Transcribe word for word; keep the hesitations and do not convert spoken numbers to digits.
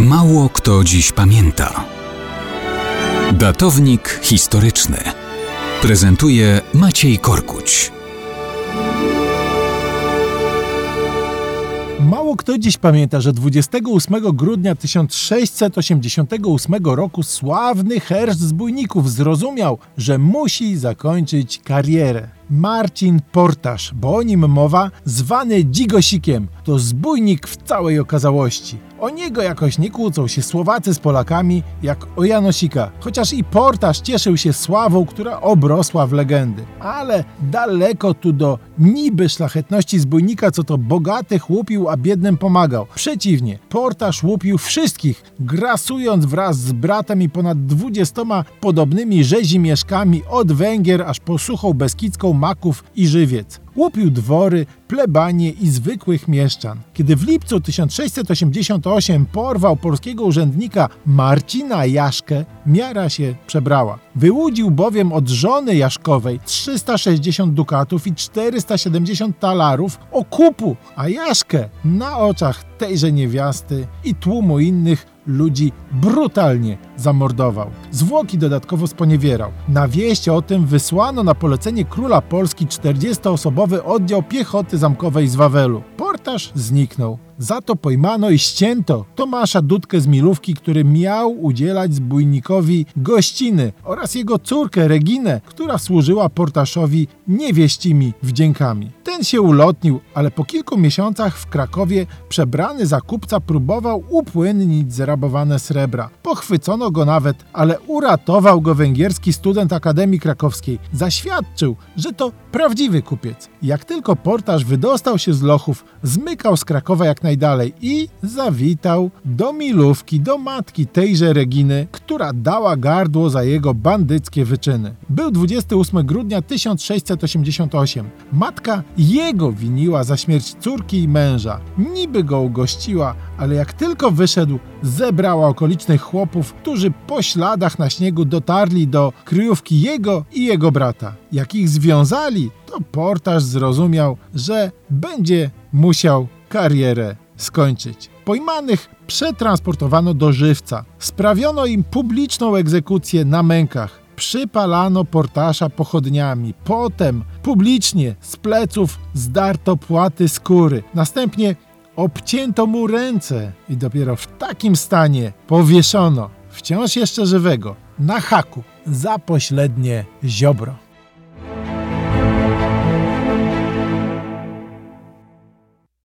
Mało kto dziś pamięta. Datownik historyczny prezentuje Maciej Korkuć. Mało kto dziś pamięta, że dwudziestego ósmego grudnia tysiąc sześćset osiemdziesiątego ósmego roku sławny herz z Bójników zrozumiał, że musi zakończyć karierę. Marcin Portasz, bo o nim mowa, zwany Dzigosikiem, to zbójnik w całej okazałości. O niego jakoś nie kłócą się Słowacy z Polakami jak o Janosika, chociaż i Portasz cieszył się sławą, która obrosła w legendy. Ale daleko tu do niby szlachetności zbójnika, co to bogatych łupił, a biednym pomagał. Przeciwnie, Portasz łupił wszystkich, grasując wraz z bratem i ponad dwudziestoma podobnymi rzezimieszkami od Węgier aż po Suchą Beskidzką, Maków i Żywiec. Łupił dwory, plebanie i zwykłych mieszczan. Kiedy w lipcu tysiąc sześćset osiemdziesiątego ósmego porwał polskiego urzędnika Marcina Jaszkę, miara się przebrała. Wyłudził bowiem od żony Jaszkowej trzysta sześćdziesiąt dukatów i czterysta siedemdziesiąt talarów okupu, a Jaszkę na oczach tejże niewiasty i tłumu innych ludzi brutalnie zamordował. Zwłoki dodatkowo sponiewierał. Na wieść o tym wysłano na polecenie króla Polski czterdziestoosobowy oddział piechoty zamkowej z Wawelu. Portasz zniknął. Za to pojmano i ścięto Tomasza Dudkę z Milówki, który miał udzielać zbójnikowi gościny, oraz jego córkę Reginę, która służyła Portaszowi niewieścimi wdziękami. Ten się ulotnił, ale po kilku miesiącach w Krakowie przebrany za kupca próbował upłynnić zrabowane srebra. Pochwycono go nawet, ale uratował go węgierski student Akademii Krakowskiej. Zaświadczył, że to prawdziwy kupiec. Jak tylko Portasz wydostał się z lochów, zmykał z Krakowa jak najdalej i zawitał do Milówki, do matki tejże Reginy, która dała gardło za jego bandyckie wyczyny. Był dwudziestego ósmego grudnia tysiąc sześćset osiemdziesiątego ósmego. Matka jego winiła za śmierć córki i męża. Niby go ugościła, ale jak tylko wyszedł, zebrała okolicznych chłopów, którzy po śladach na śniegu dotarli do kryjówki jego i jego brata. Jak ich związali, to Portasz zrozumiał, że będzie musiał karierę skończyć. Pojmanych przetransportowano do Żywca. Sprawiono im publiczną egzekucję na mękach. Przypalano Portasza pochodniami. Potem publicznie z pleców zdarto płaty skóry. Następnie obcięto mu ręce i dopiero w takim stanie powieszono, wciąż jeszcze żywego, na haku za poślednie ziobro.